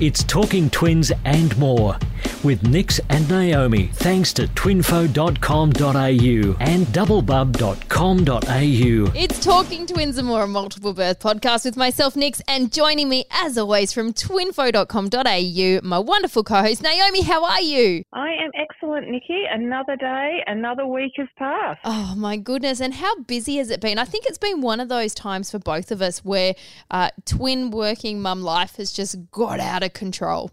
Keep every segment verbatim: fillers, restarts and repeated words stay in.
It's Talking Twins and More with Nix and Naomi, thanks to twinfo dot com dot a u and double bub dot com dot a u. It's Talking Twins and More, a multiple birth podcast with myself, Nix, and joining me, as always, from twinfo dot com dot a u, my wonderful co-host, Naomi. How are you? I am excellent, Nikki. Another day, another week has passed. Oh, my goodness. And how busy has it been? I think it's been one of those times for both of us where uh, twin working mum life has just got out of control.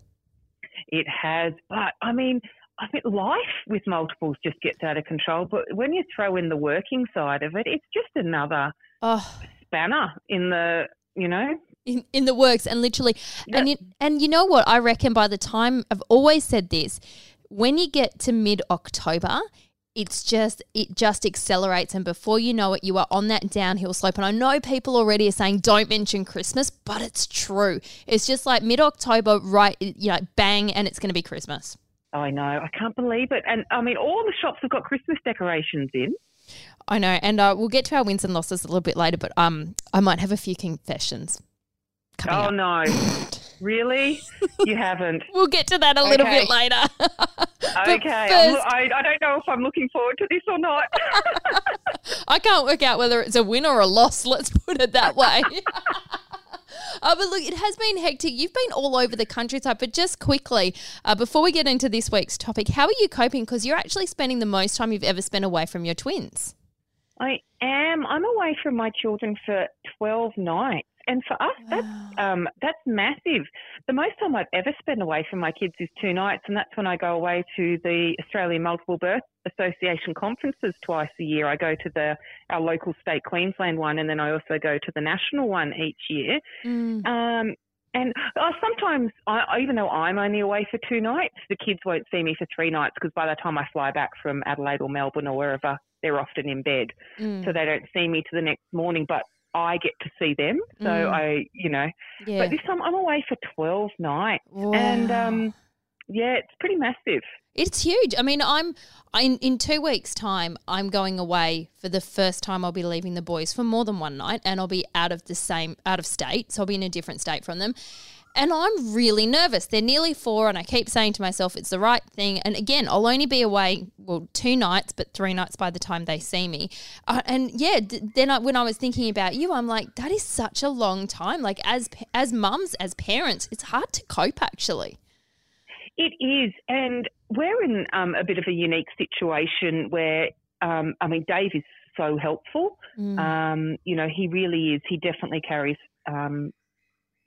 It has, but I mean, I think life with multiples just gets out of control. But when you throw in the working side of it, it's just another oh. spanner in the, you know, in, in the works. And literally, yeah. and you, and you know what? I reckon by the time, I've always said this, when you get to mid October, it's just it just accelerates, and before you know it, you are on that downhill slope. And I know people already are saying don't mention Christmas, but it's true. It's just like mid-October, right, you know, bang, and it's going to be Christmas. I know. I can't believe it. And, I mean, all the shops have got Christmas decorations in. I know, and uh, we'll get to our wins and losses a little bit later, but um, I might have a few confessions coming up. Oh, no. Really? You haven't. We'll get to that a little okay. bit later. Okay. First, I, I don't know if I'm looking forward to this or not. I can't work out whether it's a win or a loss. Let's put it that way. Uh, but look, it has been hectic. You've been all over the countryside, but just quickly, uh, before we get into this week's topic, how are you coping? Because you're actually spending the most time you've ever spent away from your twins. I am. I'm away from my children for twelve nights. And for us, that's um, that's massive. The most time I've ever spent away from my kids is two nights, and that's when I go away to the Australian Multiple Birth Association conferences twice a year. I go to the our local state Queensland one, and then I also go to the national one each year. Mm. Um, and uh, sometimes, I, even though I'm only away for two nights, the kids won't see me for three nights because by the time I fly back from Adelaide or Melbourne or wherever, they're often in bed. Mm. So they don't see me to the next morning, but I get to see them. So mm. I, you know, yeah. but this time I'm away for twelve nights. Wow. And um, yeah, it's pretty massive. It's huge. I mean, I'm in, in two weeks' time, I'm going away for the first time. I'll be leaving the boys for more than one night, and I'll be out of the same, out of state. So I'll be in a different state from them. And I'm really nervous. They're nearly four, and I keep saying to myself, it's the right thing. And again, I'll only be away, well, two nights, but three nights by the time they see me. Uh, and yeah, th- then I, when I was thinking about you, I'm like, that is such a long time. Like as as mums, as parents, it's hard to cope actually. It is. And we're in um, a bit of a unique situation where, um, I mean, Dave is so helpful. Mm. Um, you know, he really is. He definitely carries um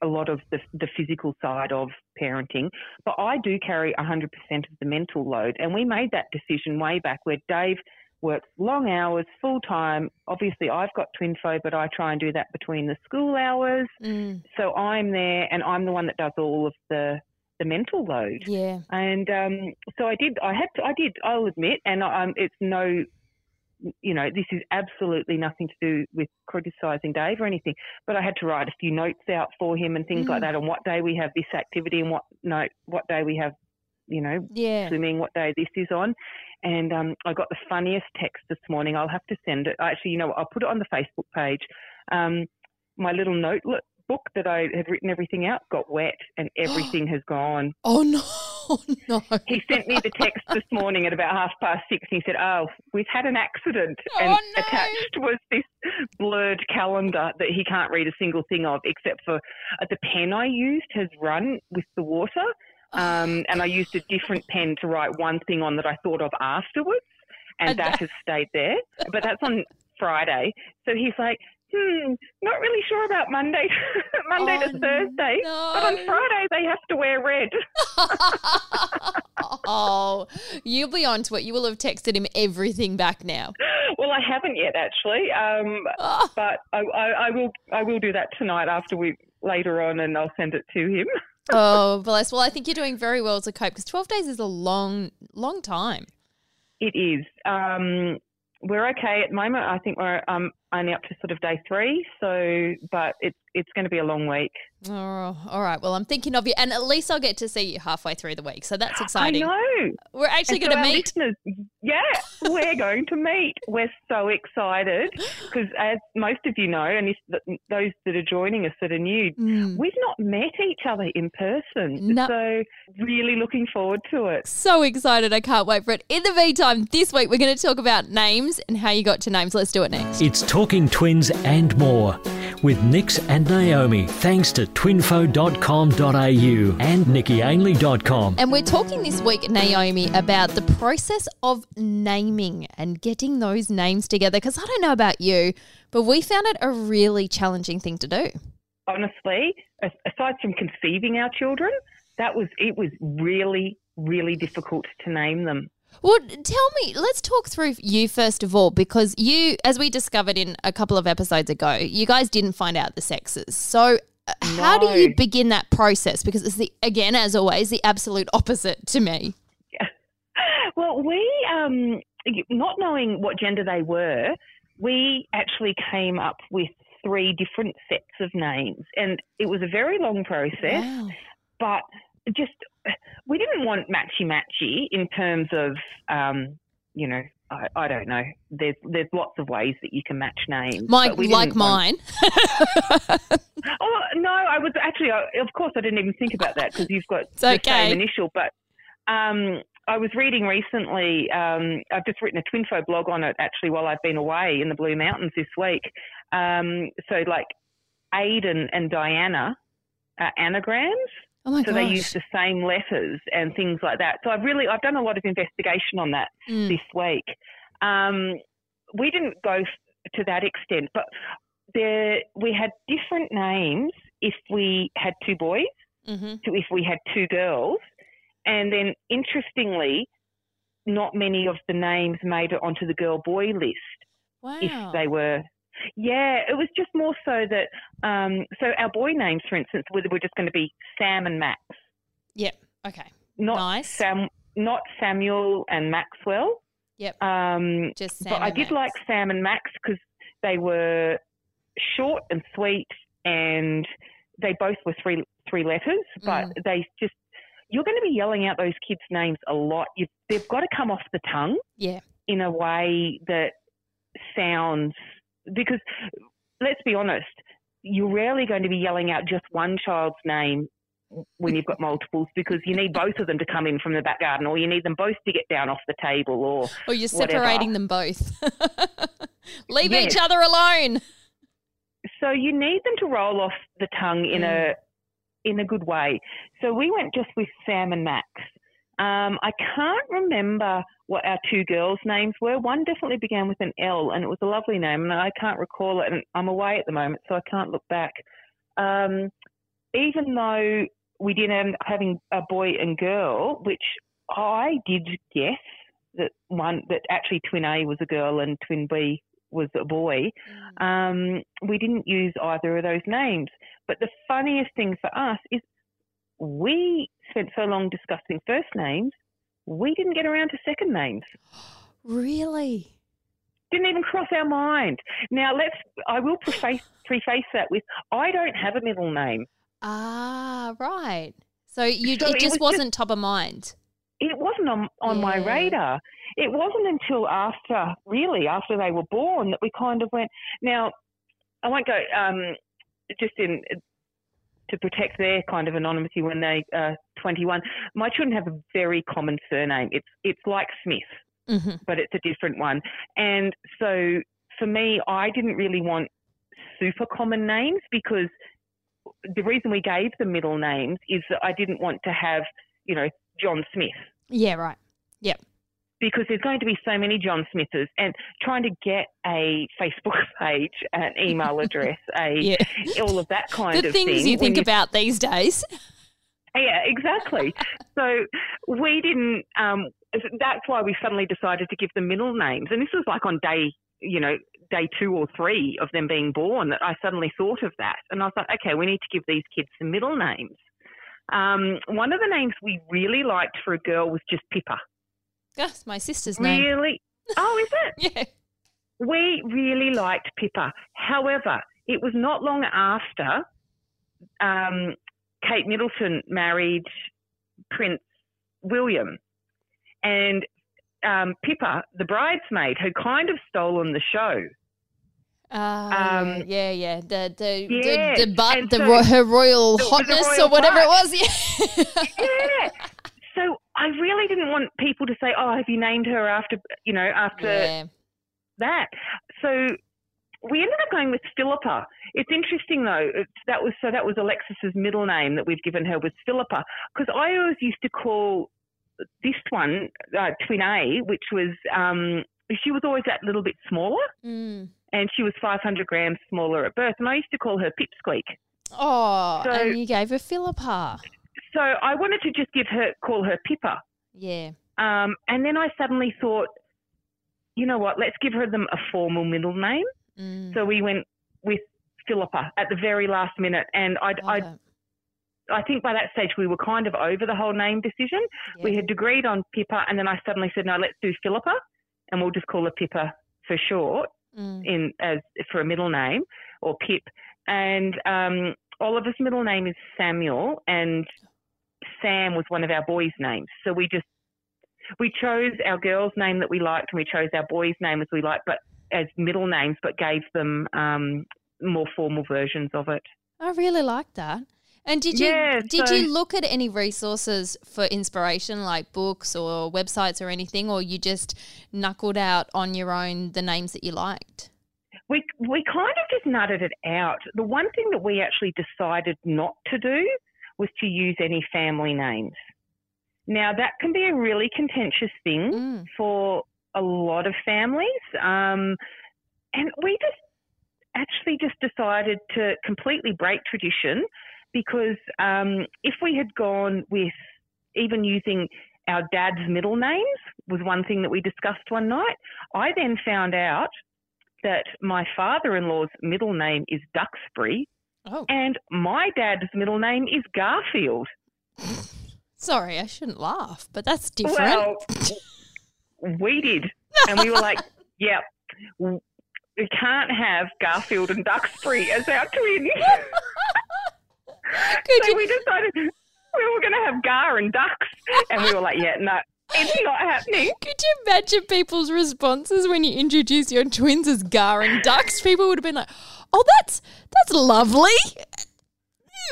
a lot of the, the physical side of parenting, but I do carry one hundred percent of the mental load. And we made that decision way back where Dave works long hours, full time. Obviously I've got Twinfo, but I try and do that between the school hours. Mm. So I'm there and I'm the one that does all of the, the mental load. Yeah. And um, so I did, I had to, I did, I'll admit, and I, um, it's no, you know, this is absolutely nothing to do with criticising Dave or anything, but I had to write a few notes out for him and things mm. like that on what day we have this activity and what no, what day we have, you know, yeah. swimming, what day this is on. And um, I got the funniest text this morning. I'll have to send it. Actually, you know, I'll put it on the Facebook page. Um, my little note book that I had written everything out got wet and everything has gone. Oh, no. Oh, no. He sent me the text this morning at about half past six. He said, oh, we've had an accident. Oh, and no. Attached was this blurred calendar that he can't read a single thing of except for uh, the pen I used has run with the water. Um, and I used a different pen to write one thing on that I thought of afterwards. And, and that, that has stayed there. But that's on Friday. So he's like, hmm, not really sure about Monday, Monday oh, to Thursday, no. but on Friday they have to wear red. Oh, you'll be onto it. You will have texted him everything back now. Well, I haven't yet actually, um, oh. but I, I, I will. I will do that tonight after we later on, and I'll send it to him. Oh, bless. Well, I think you're doing very well to cope because twelve days is a long, long time. It is. Um, we're okay at the moment. I think we're um, only up to sort of day three. So, but it's it's going to be a long week. Oh, all right. Well, I'm thinking of you, and at least I'll get to see you halfway through the week. So that's exciting. I know. We're actually going to meet. Yeah, we're going to meet. We're so excited because, as most of you know, and those that are joining us that are new, mm. we've not met each other in person. No. So really looking forward to it. So excited. I can't wait for it. In the meantime, this week we're going to talk about names and how you got your names. Let's do it next. It's Talking Twins and More with Nix and Naomi, thanks to twinfo dot com dot a u and Nikki Ainley dot com. And we're talking this week, Naomi, about the process of naming and getting those names together, because I don't know about you, but we found it a really challenging thing to do. Honestly, aside from conceiving our children, that was it was really, really difficult to name them. Well, tell me, let's talk through you first of all, because you, as we discovered in a couple of episodes ago, you guys didn't find out the sexes. So how no. do you begin that process? Because it's, the again, as always, the absolute opposite to me. Yeah. Well, we, um, not knowing what gender they were, we actually came up with three different sets of names. And it was a very long process, wow. but just... we didn't want matchy-matchy in terms of, um, you know, I, I don't know. There's there's lots of ways that you can match names. My, but we like mine. Want... oh, no, I was actually, I, of course, I didn't even think about that because you've got it's the okay. same initial. But um, I was reading recently, um, I've just written a Twinfo blog on it actually while I've been away in the Blue Mountains this week. Um, so like Aiden and Diana are anagrams. Oh my so gosh. They use the same letters and things like that. So I've really I've done a lot of investigation on that mm. this week. Um, we didn't go to that extent, but there we had different names if we had two boys mm-hmm. to if we had two girls. And then interestingly, not many of the names made it onto the girl-boy list wow. if they were – yeah, it was just more so that um, – so our boy names, for instance, were, were just going to be Sam and Max. Yep, okay. Not nice. Sam, not Samuel and Maxwell. Yep, um, just Sam But I did Max. like Sam and Max because they were short and sweet and they both were three three letters, but mm. they just – you're going to be yelling out those kids' names a lot. You, they've got to come off the tongue yeah. in a way that sounds – because let's be honest, you're rarely going to be yelling out just one child's name when you've got multiples because you need both of them to come in from the back garden or you need them both to get down off the table or Or you're separating whatever. them both. Leave yes. each other alone. So you need them to roll off the tongue in mm. a in a good way. So we went just with Sam and Max. Um, I can't remember what our two girls' names were. One definitely began with an L, and it was a lovely name, and I can't recall it, and I'm away at the moment, so I can't look back. Um, even though we did end up having a boy and girl, which I did guess that one that actually twin A was a girl and twin B was a boy, um, we didn't use either of those names. But the funniest thing for us is we spent so long discussing first names, we didn't get around to second names. Really? Didn't even cross our mind. Now, let's. I will preface, preface that with, I don't have a middle name. Ah, right. So, you, so it, it just was wasn't just, top of mind. It wasn't on, on yeah. my radar. It wasn't until after, really, after they were born that we kind of went. Now, I won't go um, just in... to protect their kind of anonymity when they are twenty-one. My children have a very common surname. It's it's like Smith, mm-hmm. but it's a different one. And so for me, I didn't really want super common names because the reason we gave them middle names is that I didn't want to have, you know, John Smith. Yeah, right. Yep. Because there's going to be so many John Smithers, and trying to get a Facebook page, an email address, a yeah. all of that kind the of thing. The things you think you, about these days. Yeah, exactly. So we didn't um, – that's why we suddenly decided to give them middle names. And this was like on day, you know, day two or three of them being born that I suddenly thought of that. And I was like, okay, we need to give these kids some middle names. Um, one of the names we really liked for a girl was just Pippa. That's my sister's name. Really? Oh, is it? yeah. We really liked Pippa. However, it was not long after um, Kate Middleton married Prince William, and um, Pippa, the bridesmaid, had kind of stolen the show. Uh, um, yeah, yeah, the the yeah. the, the, but, the so, her royal hotness royal or whatever butt. It was. Yeah. yeah. So I really didn't want people to say, "Oh, have you named her after you know after yeah. that?" So we ended up going with Philippa. It's interesting though. It's, that was so that was Alexis's middle name that we've given her was Philippa, because I always used to call this one uh, Twin A, which was um, she was always that little bit smaller. Mm. And she was five hundred grams smaller at birth. And I used to call her Pipsqueak. Oh, so, and you gave her Philippa. So I wanted to just give her, call her Pippa. Yeah. Um, and then I suddenly thought, you know what, let's give her them a formal middle name. Mm. So we went with Philippa at the very last minute. And I I, I think by that stage we were kind of over the whole name decision. Yeah. We had agreed on Pippa, and then I suddenly said, no, let's do Philippa, and we'll just call her Pippa for short. Mm. In as for a middle name, or Pip, and um, Oliver's middle name is Samuel, and Sam was one of our boys' names. So we just we chose our girl's name that we liked, and we chose our boys' name as we liked, but as middle names, but gave them um, more formal versions of it. I really like that. And did you yeah, did so, you look at any resources for inspiration, like books or websites or anything, or you just knuckled out on your own the names that you liked? We we kind of just nutted it out. The one thing that we actually decided not to do was to use any family names. Now, that can be a really contentious thing mm. for a lot of families, um, and we just actually just decided to completely break tradition. Because um, if we had gone with even using our dad's middle names was one thing that we discussed one night. I then found out that my father-in-law's middle name is Duxbury oh. and my dad's middle name is Garfield. Sorry, I shouldn't laugh, but that's different. Well, we did. And we were like, yeah, we can't have Garfield and Duxbury as our twins. Could so you... we decided we were going to have Gar and ducks, and we were like, yeah, no, it's not happening. Could you imagine people's responses when you introduce your twins as Gar and ducks? People would have been like, oh, that's that's lovely.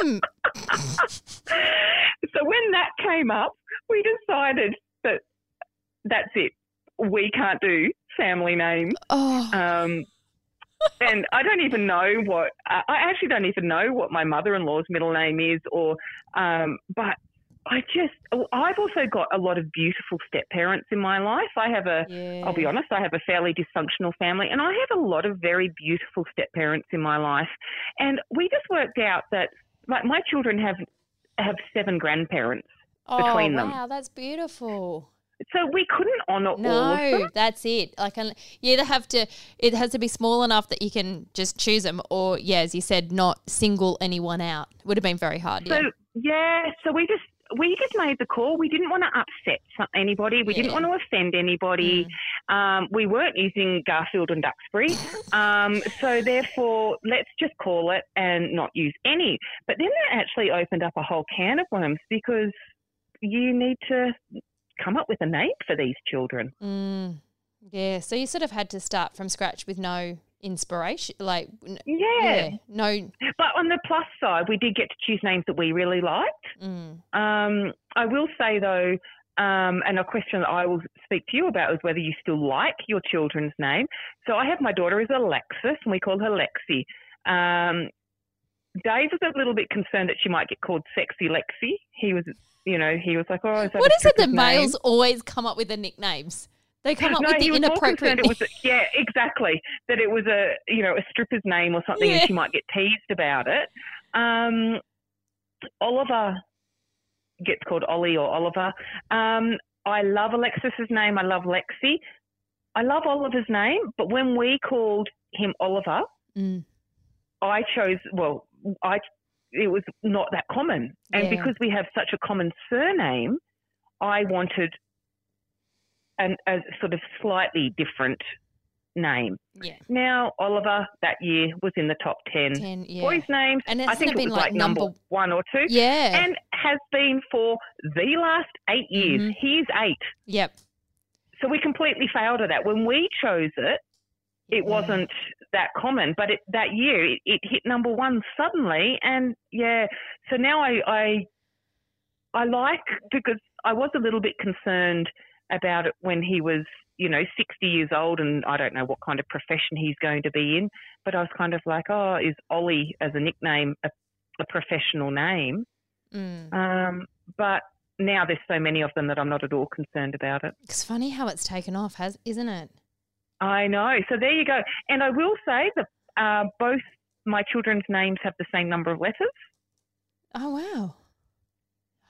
Mm. So when that came up, we decided that that's it. We can't do family names. Oh. Um And I don't even know what uh, – I actually don't even know what my mother-in-law's middle name is or um, – but I just – I've also got a lot of beautiful step-parents in my life. I have a yeah. – I'll be honest, I have a fairly dysfunctional family, and I have a lot of very beautiful step-parents in my life. And we just worked out that – like my children have have seven grandparents oh, between them. Oh, wow, that's beautiful. So we couldn't honour no, all of them. No, that's it. Like you either have to, it has to be small enough that you can just choose them, or yeah, as you said, not single anyone out. It would have been very hard. So yeah, yeah so we just we just made the call. We didn't want to upset anybody. We yeah. didn't want to offend anybody. Mm. Um, we weren't using Garfield and Duxbury, um, so therefore let's just call it and not use any. But then that actually opened up a whole can of worms, because you need to come up with a name for these children. Mm, yeah, so you sort of had to start from scratch with no inspiration, like n- yeah. yeah, no. But on the plus side, we did get to choose names that we really liked. Mm. Um, I will say though, um, and a question that I will speak to you about is whether you still like your children's name. So I have my daughter is Alexis, and we call her Lexi. Um, Dave was a little bit concerned that she might get called Sexy Lexi. He was. You know, he was like, oh, is that what is it that name? Males always come up with the nicknames? They come up no, with the inappropriate it was a, yeah, exactly. That it was a, you know, a stripper's name or something, yeah. and she might get teased about it. Um, Oliver gets called Ollie or Oliver. Um, I love Alexis's name. I love Lexi. I love Oliver's name, but when we called him Oliver, mm. I chose, well, I it was not that common. And yeah. because we have such a common surname, I wanted an, a sort of slightly different name. Yeah. Now, Oliver that year was in the top ten, ten yeah. boys' names. And I think it was like, like number, number one or two. Yeah. And has been for the last eight years. Mm-hmm. He's eight. Yep. So we completely failed at that. When we chose it, it yeah. wasn't that common. But it, that year, it, it hit number one suddenly. And, yeah, so now I, I, I like because I was a little bit concerned about it when he was, you know, sixty years old, and I don't know what kind of profession he's going to be in. But I was kind of like, oh, is Ollie as a nickname a, a professional name? Mm. Um, but now there's so many of them that I'm not at all concerned about it. It's funny how it's taken off, has isn't it? I know. So there you go. And I will say that uh, both my children's names have the same number of letters. Oh, wow.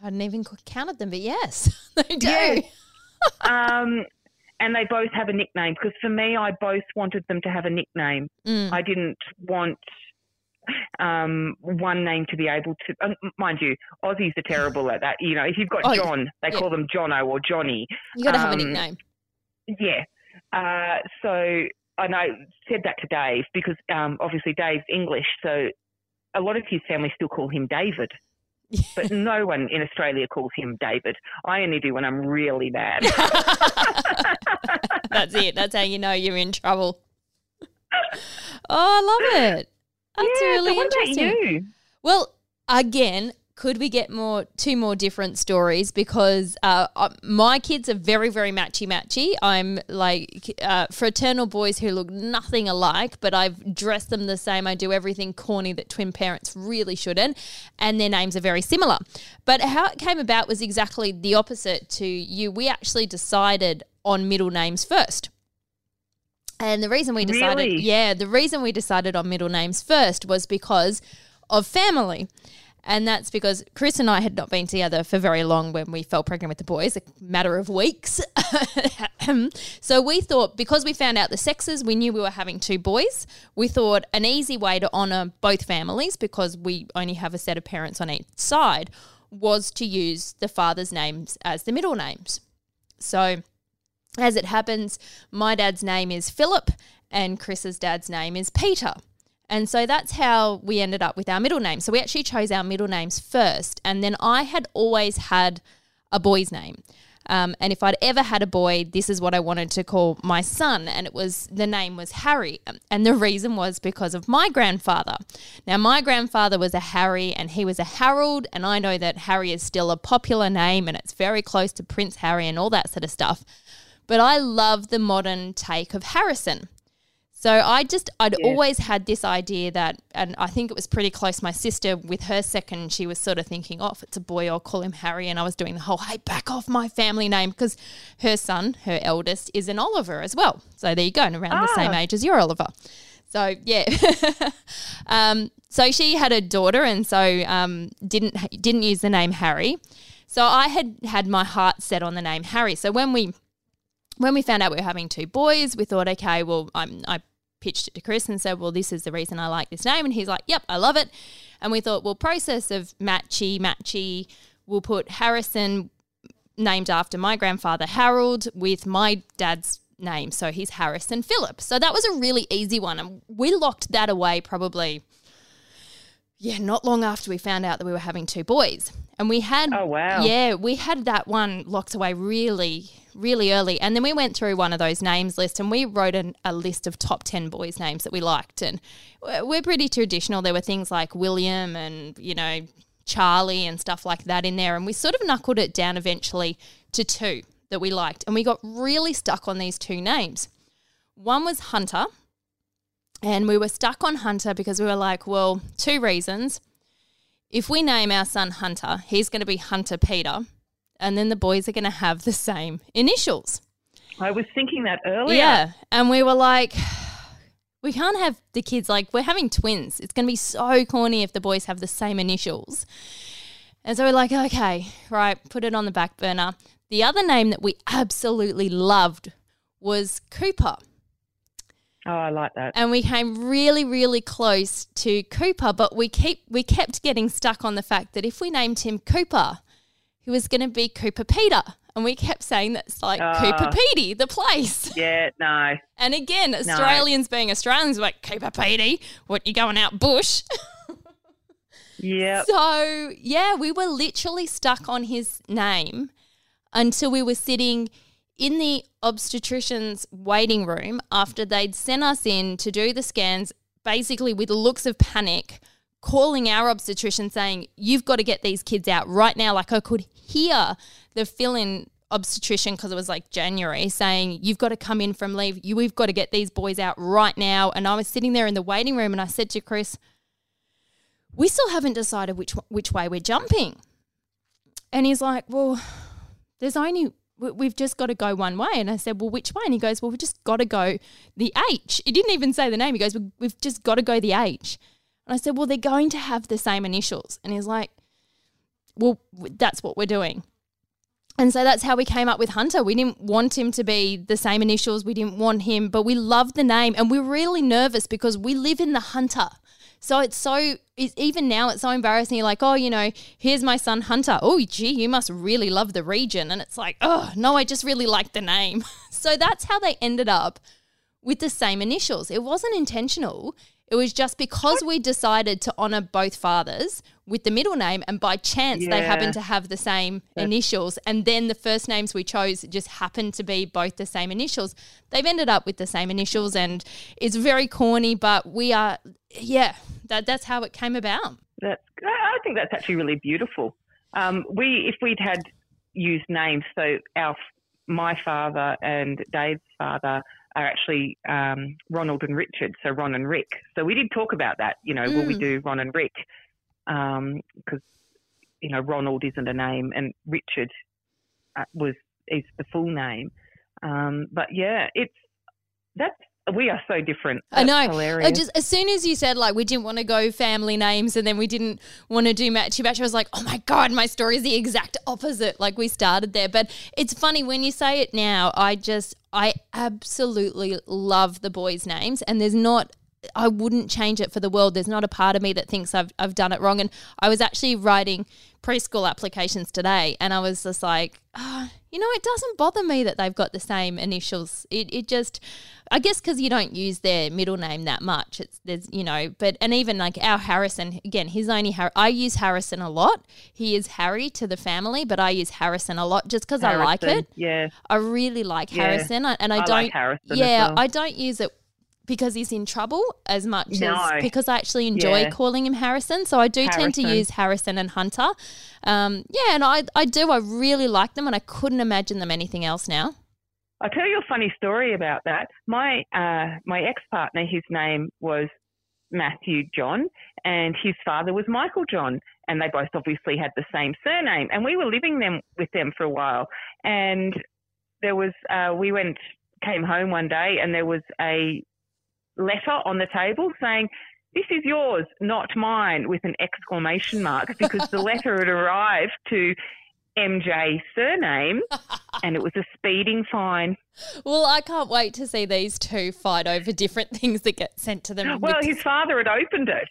I hadn't even counted them, but yes, they do. Yeah. um, and they both have a nickname because for me, I both wanted them to have a nickname. Mm. I didn't want um, one name to be able to um, – mind you, Aussies are terrible at that. You know, if you've got oh, John, they yeah. call them Jono or Johnny. You've got to um, have a nickname. Yeah. Uh, so and I said that to Dave because um, obviously Dave's English, so a lot of his family still call him David. But no one in Australia calls him David. I only do when I'm really mad. That's it. That's how you know you're in trouble. Oh, I love it. That's yeah, really so what interesting. About you? Well, again, could we get more two more different stories? Because uh, my kids are very, very matchy-matchy. I'm like uh, fraternal boys who look nothing alike, but I've dressed them the same. I do everything corny that twin parents really shouldn't, and their names are very similar. But how it came about was exactly the opposite to you. We actually decided on middle names first. And the reason we decided really? – yeah, the reason we decided on middle names first was because of family. And that's because Chris and I had not been together for very long when we fell pregnant with the boys, a matter of weeks. So we thought, because we found out the sexes, we knew we were having two boys. We thought an easy way to honour both families, because we only have a set of parents on each side, was to use the father's names as the middle names. So as it happens, my dad's name is Philip and Chris's dad's name is Peter. And so that's how we ended up with our middle name. So we actually chose our middle names first. And then I had always had a boy's name. Um, and if I'd ever had a boy, this is what I wanted to call my son. And it was the name was Harry. And the reason was because of my grandfather. Now, my grandfather was a Harry and he was a Harold. And I know that Harry is still a popular name and it's very close to Prince Harry and all that sort of stuff. But I love the modern take of Harrison. So I just – I'd yeah. always had this idea that – and I think it was pretty close. My sister with her second, she was sort of thinking, oh, if it's a boy, I'll call him Harry. And I was doing the whole, hey, back off my family name, because her son, her eldest, is an Oliver as well. So there you go, and around ah. the same age as your Oliver. So, yeah. um, so she had a daughter and so um, didn't didn't use the name Harry. So I had had my heart set on the name Harry. So when we when we found out we were having two boys, we thought, okay, well, I'm I. pitched it to Chris and said, well, this is the reason I like this name. And he's like, yep, I love it. And we thought, well, process of matchy, matchy, we'll put Harrison, named after my grandfather Harold, with my dad's name. So he's Harrison Phillip. So that was a really easy one. And we locked that away probably, yeah, not long after we found out that we were having two boys. And we had, oh, wow. yeah, we had that one locked away really, really early. And then we went through one of those names lists and we wrote an, a list of top ten boys' names that we liked. And we're pretty traditional. There were things like William and, you know, Charlie and stuff like that in there. And we sort of knuckled it down eventually to two that we liked. And we got really stuck on these two names. One was Hunter, and we were stuck on Hunter because we were like, well, two reasons. If we name our son Hunter, he's going to be Hunter Peter, and then the boys are going to have the same initials. I was thinking that earlier. Yeah, and we were like, we can't have the kids like, we're having twins. It's going to be so corny if the boys have the same initials. And so we're like, okay, right, put it on the back burner. The other name that we absolutely loved was Cooper. Oh, I like that. And we came really, really close to Cooper, but we keep we kept getting stuck on the fact that if we named him Cooper, he was going to be Cooper Peter. And we kept saying that's like uh, Cooper Pedy, the place. Yeah, no. And again, Australians no. being Australians, were like, Cooper Pedy, what, you going out bush? Yeah. So, yeah, we were literally stuck on his name until we were sitting in the obstetrician's waiting room after they'd sent us in to do the scans, basically with looks of panic, calling our obstetrician saying, you've got to get these kids out right now. Like, I could hear the fill-in obstetrician, because it was like January, saying, you've got to come in from leave. You, we've got to get these boys out right now. And I was sitting there in the waiting room and I said to Chris, we still haven't decided which which way we're jumping. And he's like, well, there's only – we've just got to go one way. And I said, well, which way? And he goes, well, we've just got to go the H. He didn't even say the name. He goes, we've just got to go the H. And I said, well, they're going to have the same initials. And he's like, well, that's what we're doing. And so that's how we came up with Hunter. We didn't want him to be the same initials. We didn't want him, but we loved the name. And we were really nervous because we live in the Hunter. So it's so it's, even now it's so embarrassing. You're like, oh, you know, here's my son Hunter. Oh, gee, you must really love the region. And it's like, oh, no, I just really like the name. So that's how they ended up with the same initials. It wasn't intentional. It was just because we decided to honour both fathers with the middle name, and by chance yeah. they happened to have the same That's initials, and then the first names we chose just happened to be both the same initials. They've ended up with the same initials, and it's very corny, but we are – yeah, that, that's how it came about. That's, I think that's actually really beautiful. Um, we if we'd had used names, so our my father and Dave's father – are actually um, Ronald and Richard, so Ron and Rick. So we did talk about that, you know, mm. will we do Ron and Rick? Because, um, you know, Ronald isn't a name and Richard uh, was is the full name. Um, but, yeah, it's that's we are so different. That's I know. Hilarious. I just, as soon as you said, like, we didn't want to go family names and then we didn't want to do matchy match, I was like, oh, my God, my story is the exact opposite. Like, we started there. But it's funny when you say it now, I just – I absolutely love the boys' names, and there's not – I wouldn't change it for the world. There's not a part of me that thinks I've I've done it wrong. And I was actually writing preschool applications today, and I was just like, oh, you know, it doesn't bother me that they've got the same initials. It it just – I guess because you don't use their middle name that much. It's there's you know, but – and even like our Harrison, again, his only Har- – I use Harrison a lot. He is Harry to the family, but I use Harrison a lot just because I like it. Yeah. I really like yeah. Harrison. I, and I, I don't like – Harrison yeah, as well. I don't use it because he's in trouble as much no. as because I actually enjoy yeah. calling him Harrison. So I do Harrison. tend to use Harrison and Hunter. Um, yeah, and I, I do. I really like them, and I couldn't imagine them anything else now. I'll tell you a funny story about that. My uh, my ex-partner, his name was Matthew John, and his father was Michael John, and they both obviously had the same surname. And we were living them with them for a while, and there was uh, we went came home one day, and there was a letter on the table saying, this is yours, not mine, with an exclamation mark, because the letter had arrived to M J's surname and it was a speeding fine. Well, I can't wait to see these two fight over different things that get sent to them. Well, his father had opened it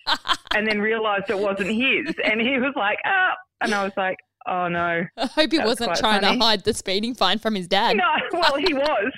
and then realised it wasn't his, and he was like, ah, and I was like, oh, no. I hope he that wasn't was trying funny. to hide the speeding fine from his dad. No, well, he was.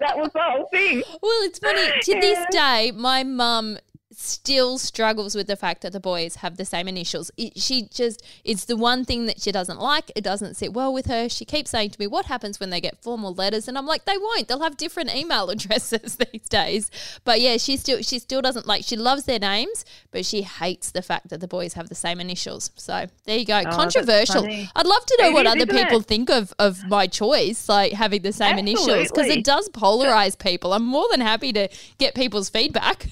That was the whole thing. Well, it's funny. To yeah. this day, my mum still struggles with the fact that the boys have the same initials. It, she just – it's the one thing that she doesn't like. It doesn't sit well with her. She keeps saying to me, what happens when they get formal letters? And I'm like, they won't. They'll have different email addresses these days. But, yeah, she still she still doesn't like – she loves their names, but she hates the fact that the boys have the same initials. So there you go. Oh, controversial. I'd love to know it what is, other people it? think of, of my choice, like having the same Absolutely. initials, because it does polarize people. I'm more than happy to get people's feedback.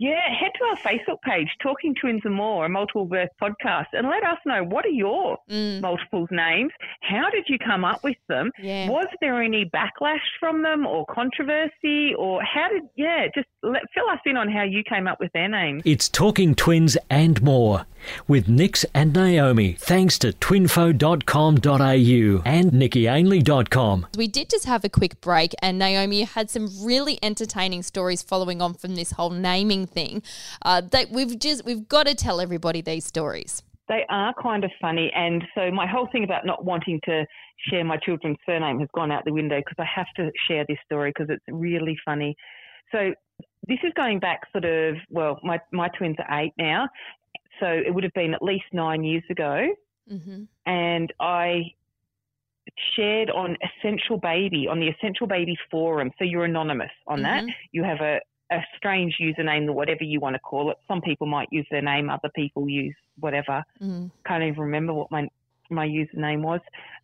Yeah, head to our Facebook page, Talking Twins and More, a multiple birth podcast, and let us know, what are your mm. multiples names? How did you come up with them? Yeah. Was there any backlash from them or controversy, or how did, yeah, just let, fill us in on how you came up with their names. It's Talking Twins and More with Nix and Naomi, thanks to twinfo dot com dot a u and Nikki Ainley dot com. We did just have a quick break, and Naomi, you had some really entertaining stories following on from this whole naming thing. Uh, that we've just we've got to tell everybody these stories. they are kind of funny. And so my whole thing about not wanting to share my children's surname has gone out the window because I have to share this story because it's really funny. So this is going back sort of, well, my, my twins are eight now. So it would have been at least nine years ago. Mm-hmm. And I shared on Essential Baby, on the Essential Baby forum. So you're anonymous on mm-hmm. that. You have a, a strange username or whatever you want to call it. Some people might use their name. Other people use whatever. Mm-hmm. Can't even remember what my my username was.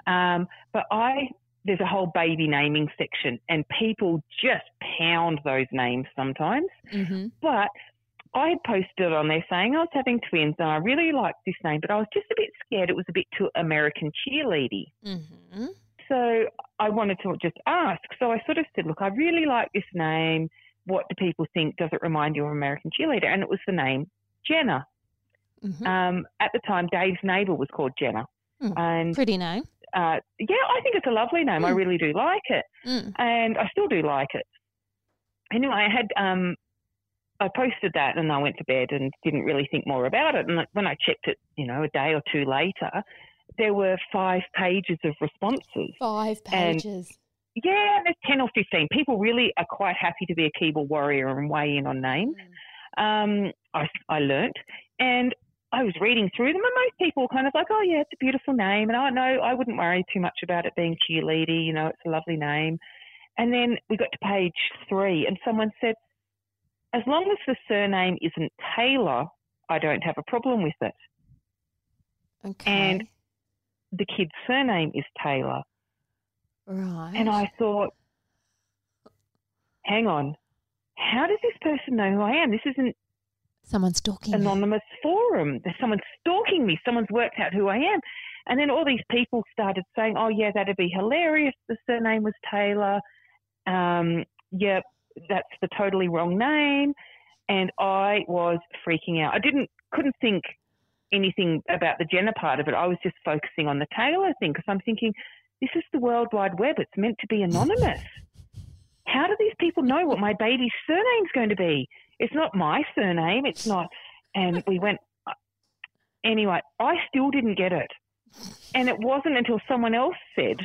Um, but I there's a whole baby naming section and people just pound those names sometimes. Mm-hmm. But I had posted on there saying I was having twins and I really liked this name, but I was just a bit scared. It was a bit too American cheerleady. Mm-hmm. So I wanted to just ask. So I sort of said, look, I really like this name. What do people think? Does it remind you of American cheerleader? And it was the name Jenna. Mm-hmm. Um, at the time, Dave's neighbour was called Jenna. Mm. And pretty name. Uh, yeah, I think it's a lovely name. Mm. I really do like it. Mm. And I still do like it. Anyway, I had... Um, I posted that and I went to bed and didn't really think more about it. And when I checked it, you know, a day or two later, there were five pages of responses. Five pages. And yeah, there's ten or fifteen. People really are quite happy to be a keyboard warrior and weigh in on names. Mm. Um, I, I learnt. And I was reading through them and most people were kind of like, oh, yeah, it's a beautiful name. And I know I wouldn't worry too much about it being cheerleady. You know, it's a lovely name. And then we got to page three and someone said, as long as the surname isn't Taylor, I don't have a problem with it. Okay. And the kid's surname is Taylor. Right. And I thought, hang on, how does this person know who I am? This isn't someone's stalking anonymous me. Forum. Someone's stalking me. Someone's worked out who I am. And then all these people started saying, oh, yeah, that'd be hilarious. The surname was Taylor. Um, yeah. That's the totally wrong name. And I was freaking out. I didn't, couldn't think anything about the Jenna part of it. I was just focusing on the Taylor thing because I'm thinking, this is the World Wide Web. It's meant to be anonymous. How do these people know what my baby's surname's going to be? It's not my surname. It's not. And we went, anyway, I still didn't get it. And it wasn't until someone else said,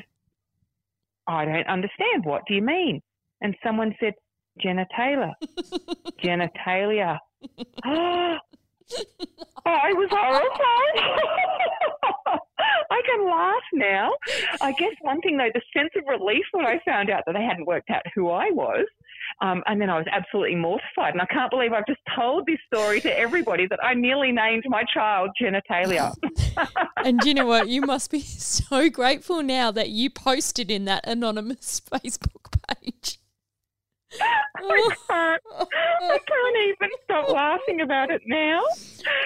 I don't understand. What do you mean? And someone said, Jenna Taylor, Jenna Taylor. Oh, I was horrified. I can laugh now. I guess one thing, though, the sense of relief when I found out that they hadn't worked out who I was, um, and then I was absolutely mortified. And I can't believe I've just told this story to everybody that I nearly named my child Jenna Taylor. And you know what? You must be so grateful now that you posted in that anonymous Facebook page. I can't. I can't even stop laughing about it now.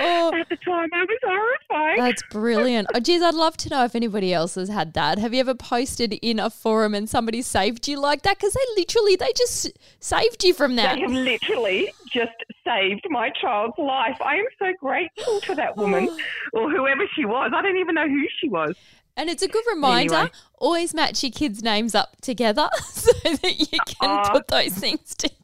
Oh, at the time, I was horrified. That's brilliant. Oh, geez, I'd love to know if anybody else has had that. Have you ever posted in a forum and somebody saved you like that? Because they literally, they just saved you from that. They have literally just saved my child's life. I am so grateful to that woman or whoever she was. I don't even know who she was. And it's a good reminder, anyway. Always match your kids' names up together so that you can uh, put those things together.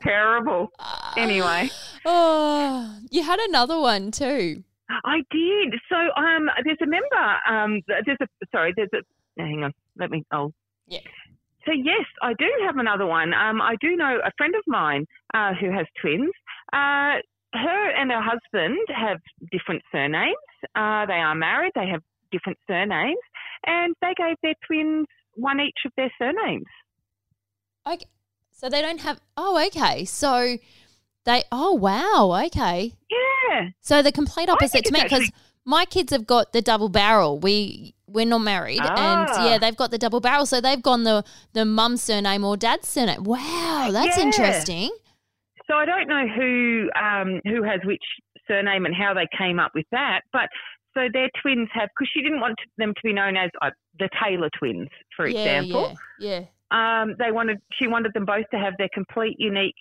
Terrible. Uh, anyway. Oh, you had another one too. I did. So um, there's a member, um, there's a, sorry, there's a, hang on, let me, oh. Yeah. So yes, I do have another one. Um, I do know a friend of mine uh, who has twins. Uh, her and her husband have different surnames. Uh, they are married. They have different surnames, and they gave their twins one each of their surnames. Okay, so they don't have – oh, okay. So they – oh, wow, okay. Yeah. So the complete opposite to me because my kids have got the double barrel. We, we're not married ah. and, yeah, they've got the double barrel. So they've gone the, the mum's surname or dad's surname. Wow, that's yeah. interesting. So I don't know who um, who has which surname and how they came up with that, but – so their twins have, because she didn't want them to be known as uh, the Taylor twins, for yeah, example. Yeah, yeah. Um, they wanted, she wanted them both to have their complete, unique,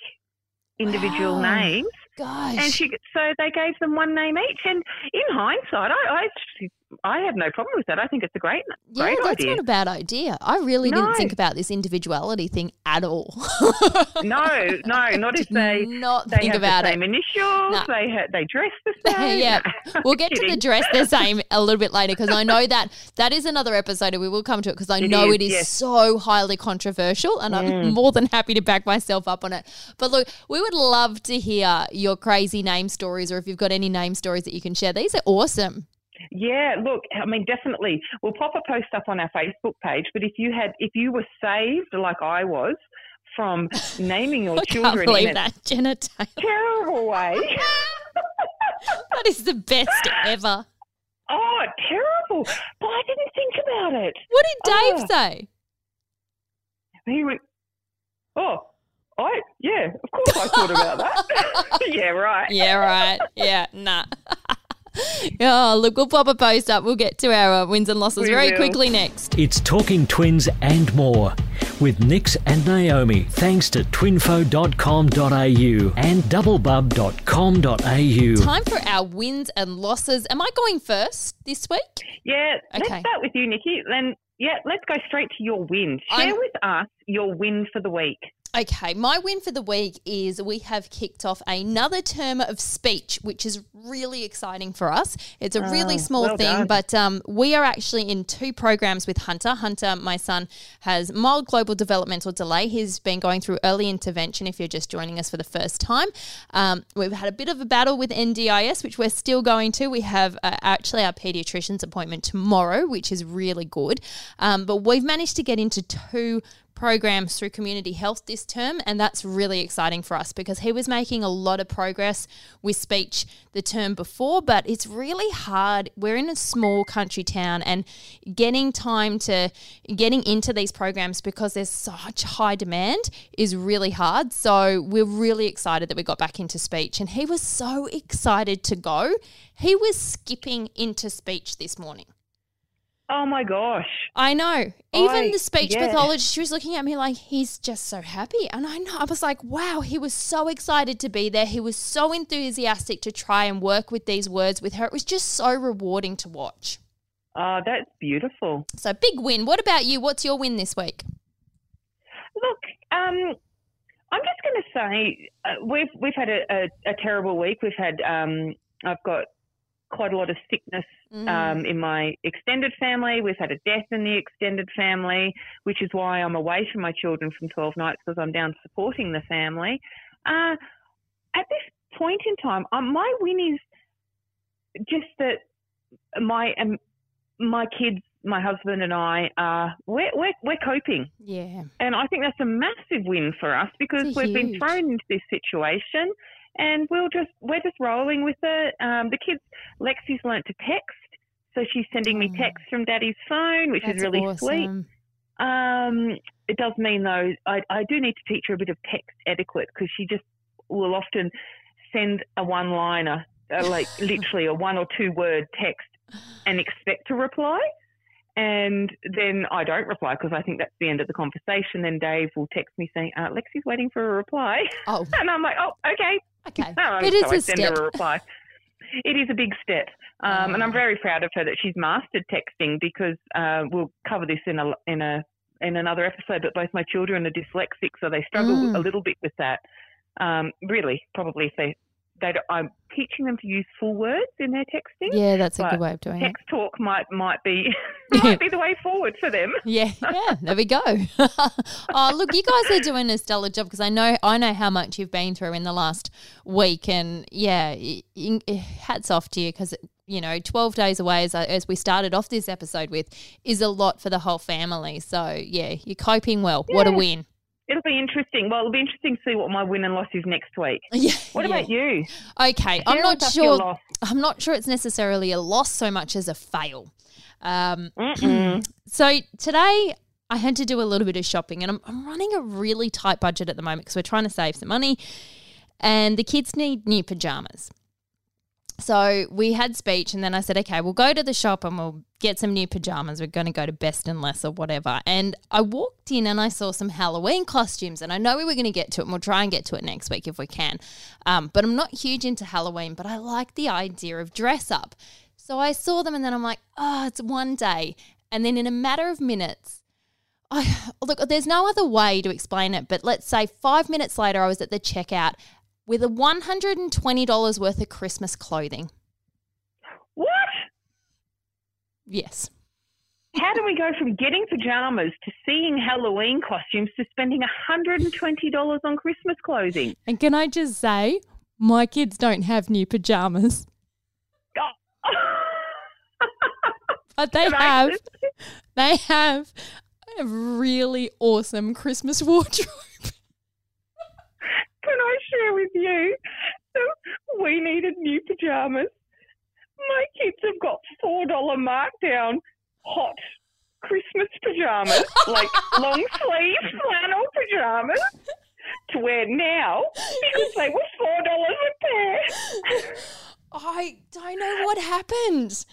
individual wow. names. Gosh. And she, so they gave them one name each. And in hindsight, I, I I have no problem with that. I think it's a great, yeah, great idea. Yeah, that's not a bad idea. I really no. didn't think about this individuality thing at all. no, no, not if they not they think have about the same it. initials, no. they ha- they dress the same. yeah, no, we'll get kidding. to the dress the same a little bit later, because I know that that is another episode and we will come to it, because I it know is, it is yes. so highly controversial, and mm. I'm more than happy to back myself up on it. But look, we would love to hear your crazy name stories, or if you've got any name stories that you can share. These are awesome. Yeah, look, I mean, definitely. We'll pop a post up on our Facebook page, but if you had, if you were saved like I was from naming your I children can't in that, Jenna Taylor. Terrible way. That is the best ever. Oh, terrible. But I didn't think about it. What did Dave oh. say? He went, oh, I, yeah, of course I thought about that. yeah, right. Yeah, right. Yeah, nah. Oh, look, we'll pop a post up. We'll get to our uh, wins and losses we very will. quickly next. It's Talking Twins and More with Nix and Naomi, thanks to twinfo dot com dot a u and double bub dot com dot a u. Time for our wins and losses. Am I going first this week? Yeah, okay. Let's start with you, Nikki. Then, yeah, let's go straight to your win. Share I'm... with us your win for the week. Okay, my win for the week is we have kicked off another term of speech, which is really exciting for us. It's a really oh, small well thing, done. but um, we are actually in two programs with Hunter. Hunter, my son, has mild global developmental delay. He's been going through early intervention if you're just joining us for the first time. Um, we've had a bit of a battle with N D I S, which we're still going to. We have uh, actually our pediatrician's appointment tomorrow, which is really good. Um, but we've managed to get into two programs through community health this term, and that's really exciting for us because he was making a lot of progress with speech the term before, but it's really hard. We're in a small country town, and getting time to getting into these programs because there's such high demand is really hard. So we're really excited that we got back into speech, and he was so excited to go. He was skipping into speech this morning. Oh, my gosh. I know. Even I, the speech yeah. pathologist, she was looking at me like, he's just so happy. And I know, I was like, wow, he was so excited to be there. He was so enthusiastic to try and work with these words with her. It was just so rewarding to watch. Oh, that's beautiful. So big win. What about you? What's your win this week? Look, um, I'm just going to say uh, we've we've had a, a, a terrible week. We've had um, – I've got – quite a lot of sickness mm. um, in my extended family. We've had a death in the extended family, which is why I'm away from my children from twelve nights because I'm down supporting the family. Uh, at this point in time, um, my win is just that my um, my kids, my husband and I, uh, we're, we're, we're coping. Yeah. And I think that's a massive win for us because we've huge. been thrown into this situation. And we'll just we're just rolling with it. Um, the kids, Lexi's learnt to text, so she's sending me texts from Daddy's phone, which That's is really awesome. sweet. Um, it does mean though, I, I do need to teach her a bit of text etiquette because she just will often send a one-liner, uh, like literally a one or two-word text, and expect to reply. And then I don't reply because I think that's the end of the conversation. Then Dave will text me saying, uh, Lexi's waiting for a reply. Oh. And I'm like, oh, okay. Okay. Um, it is so a I send step. her a reply. It is a big step. Um, oh. And I'm very proud of her that she's mastered texting because uh, we'll cover this in a, in a in another episode, but both my children are dyslexic, so they struggle mm. a little bit with that. Um, really, probably if they... They don't, I'm teaching them to use full words in their texting. Yeah, that's a good way of doing text it. Text talk might might be might be the way forward for them. Yeah, yeah. There we go. Oh, look, you guys are doing a stellar job because I know I know how much you've been through in the last week, and yeah, hats off to you because you know twelve days away, as as we started off this episode with, is a lot for the whole family. So yeah, you're coping well. Yeah. What a win. It'll be interesting. Well, it'll be interesting to see what my win and loss is next week. Yeah, what yeah. about you? Okay, Share I'm not sure. I'm not sure it's necessarily a loss so much as a fail. Um, so today I had to do a little bit of shopping, and I'm, I'm running a really tight budget at the moment because we're trying to save some money, and the kids need new pajamas. So we had speech, and then I said, okay, we'll go to the shop and we'll get some new pajamas. We're going to go to Best and Less or whatever. And I walked in and I saw some Halloween costumes, and I know we were going to get to it, and we'll try and get to it next week if we can. Um, but I'm not huge into Halloween, but I like the idea of dress up. So I saw them and then I'm like, oh, it's one day. And then in a matter of minutes, I, look, there's no other way to explain it, but let's say five minutes later I was at the checkout with a one hundred twenty dollars worth of Christmas clothing. What? Yes. How do we go from getting pajamas to seeing Halloween costumes to spending one hundred twenty dollars on Christmas clothing? And can I just say, my kids don't have new pajamas. Oh. But they have, they have a really awesome Christmas wardrobe. Can I share with you that we needed new pajamas? My kids have got four dollar markdown hot Christmas pajamas, like long sleeve flannel pajamas to wear now because they were four dollars a pair. I don't know what happened.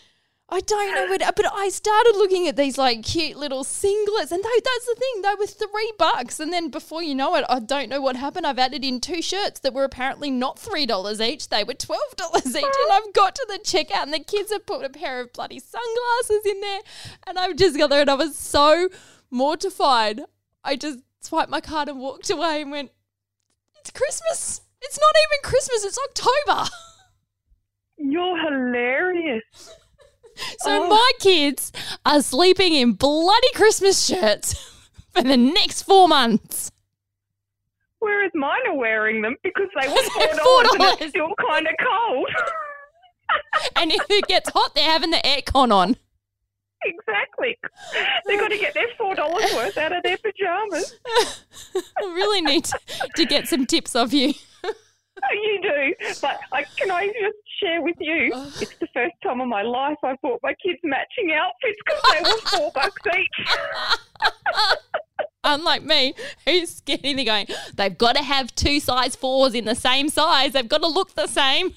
I don't know what, but I started looking at these like cute little singlets, and they, that's the thing, they were three bucks. And then before you know it, I don't know what happened. I've added in two shirts that were apparently not three dollars each; they were twelve dollars each. And I've got to the checkout, and the kids have put a pair of bloody sunglasses in there, and I've just got there, and I was so mortified. I just swiped my card and walked away, and went, "It's Christmas. It's not even Christmas. It's October." You're hilarious. So oh. my kids are sleeping in bloody Christmas shirts for the next four months. Whereas mine are wearing them because they were four dollars and it's still kind of cold. And if it gets hot, they're having the aircon on. Exactly. They've got to get their four dollars worth out of their pajamas. I really need to get some tips off you. You do, but I, can I just share with you, it's the first time in my life I bought my kids matching outfits because they were four bucks each. Unlike me, who's getting the going, they've got to have two size fours in the same size. They've got to look the same.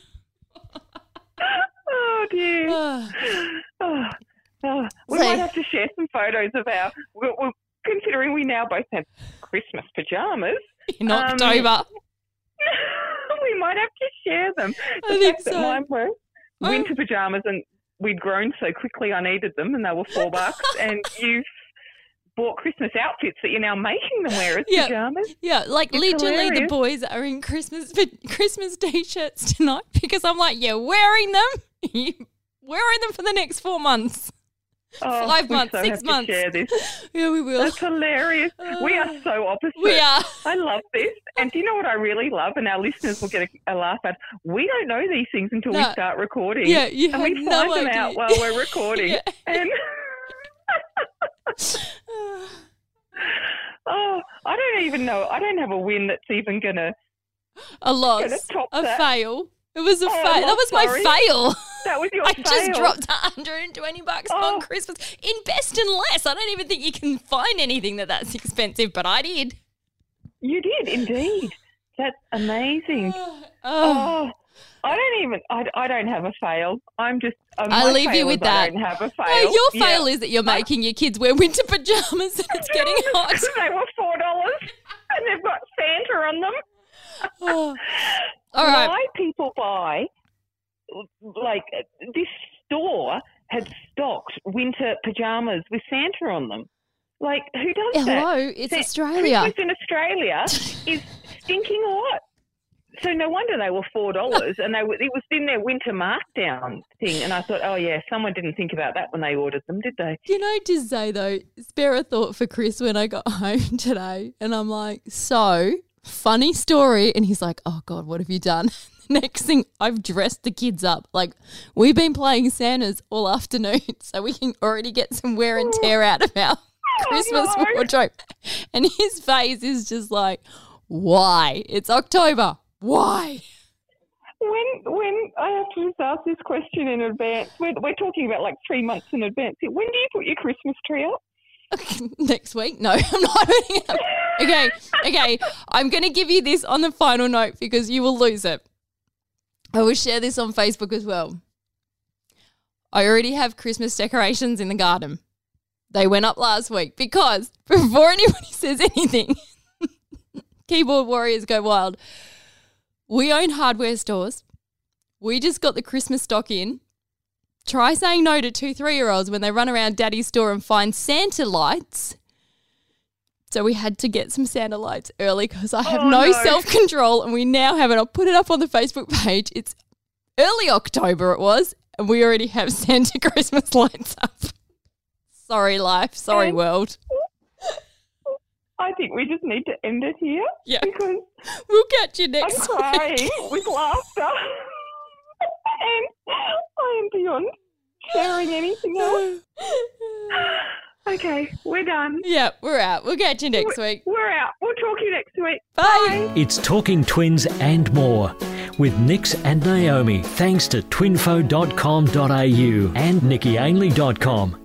Oh, dear. Oh. Oh. Oh. We so, might have to share some photos of our, we're, we're, considering we now both have Christmas pyjamas. In October. Um, We might have to share them. The I think so. That mine were winter pajamas, and we'd grown so quickly I needed them, and they were four bucks. And you bought Christmas outfits that you're now making them wear as yeah. pajamas. Yeah, like it's literally hilarious. The boys are in Christmas Christmas t-shirts tonight because I'm like, you're wearing them, you're wearing them for the next four months. Oh, Five months, so six months. Share this. Yeah, we will. That's hilarious. Uh, we are so opposite. We are. I love this. And do you know what I really love? And our listeners will get a, a laugh at. We don't know these things until no. we start recording. Yeah, you and have we find no them idea. Out while we're recording. Yeah. And oh, I don't even know. I don't have a win that's even gonna a loss, gonna a that. Fail. It was a oh, fail. That was sorry. My fail. That was your I fail. Just dropped one hundred twenty bucks oh. on Christmas in Best and Less. I don't even think you can find anything that that's expensive, but I did. You did indeed. That's amazing. Oh, oh. oh I don't even. I, I don't have a fail. I'm just. Um, I leave you with that. I don't have a fail. No, your yeah. fail is that you're making your kids wear winter pajamas and it's getting hot. They were four dollars and they've got Santa on them. Oh. All right. Why people buy, like, this store had stocked winter pyjamas with Santa on them. Like, who does Hello, that? Hello, it's Sa- Australia. Christmas in Australia is stinking hot. So no wonder they were four dollars and they were, it was in their winter markdown thing. And I thought, oh, yeah, someone didn't think about that when they ordered them, did they? Can I just say, though, spare a thought for Chris when I got home today and I'm like, so – funny story, and he's like, oh God, what have you done? Next thing, I've dressed the kids up. Like, we've been playing Santas all afternoon, so we can already get some wear and tear out of our oh, Christmas no. wardrobe. And his face is just like, why? It's October. Why? When when I have to just ask this question in advance, we're, we're talking about like three months in advance. When do you put your Christmas tree up? Okay, next week? No, I'm not putting it up. Okay, okay. I'm going to give you this on the final note because you will lose it. I will share this on Facebook as well. I already have Christmas decorations in the garden. They went up last week because before anybody says anything, keyboard warriors go wild. We own hardware stores. We just got the Christmas stock in. Try saying no to two three-year-olds when they run around Daddy's store and find Santa lights. So we had to get some Santa lights early because I have oh, no, no self-control, and we now have it. I'll put it up on the Facebook page. It's early October it was, and we already have Santa Christmas lights up. Sorry, life. Sorry, and world. I think we just need to end it here. Yeah. Because we'll catch you next I'm crying week. With laughter. And I am beyond sharing anything else. Okay, we're done. Yeah, we're out. We'll catch you next we're, week. We're out. We'll talk to you next week. Bye. It's Talking Twins and More with Nix and Naomi, thanks to twinfo dot com dot a u and Nikki Ainley dot com.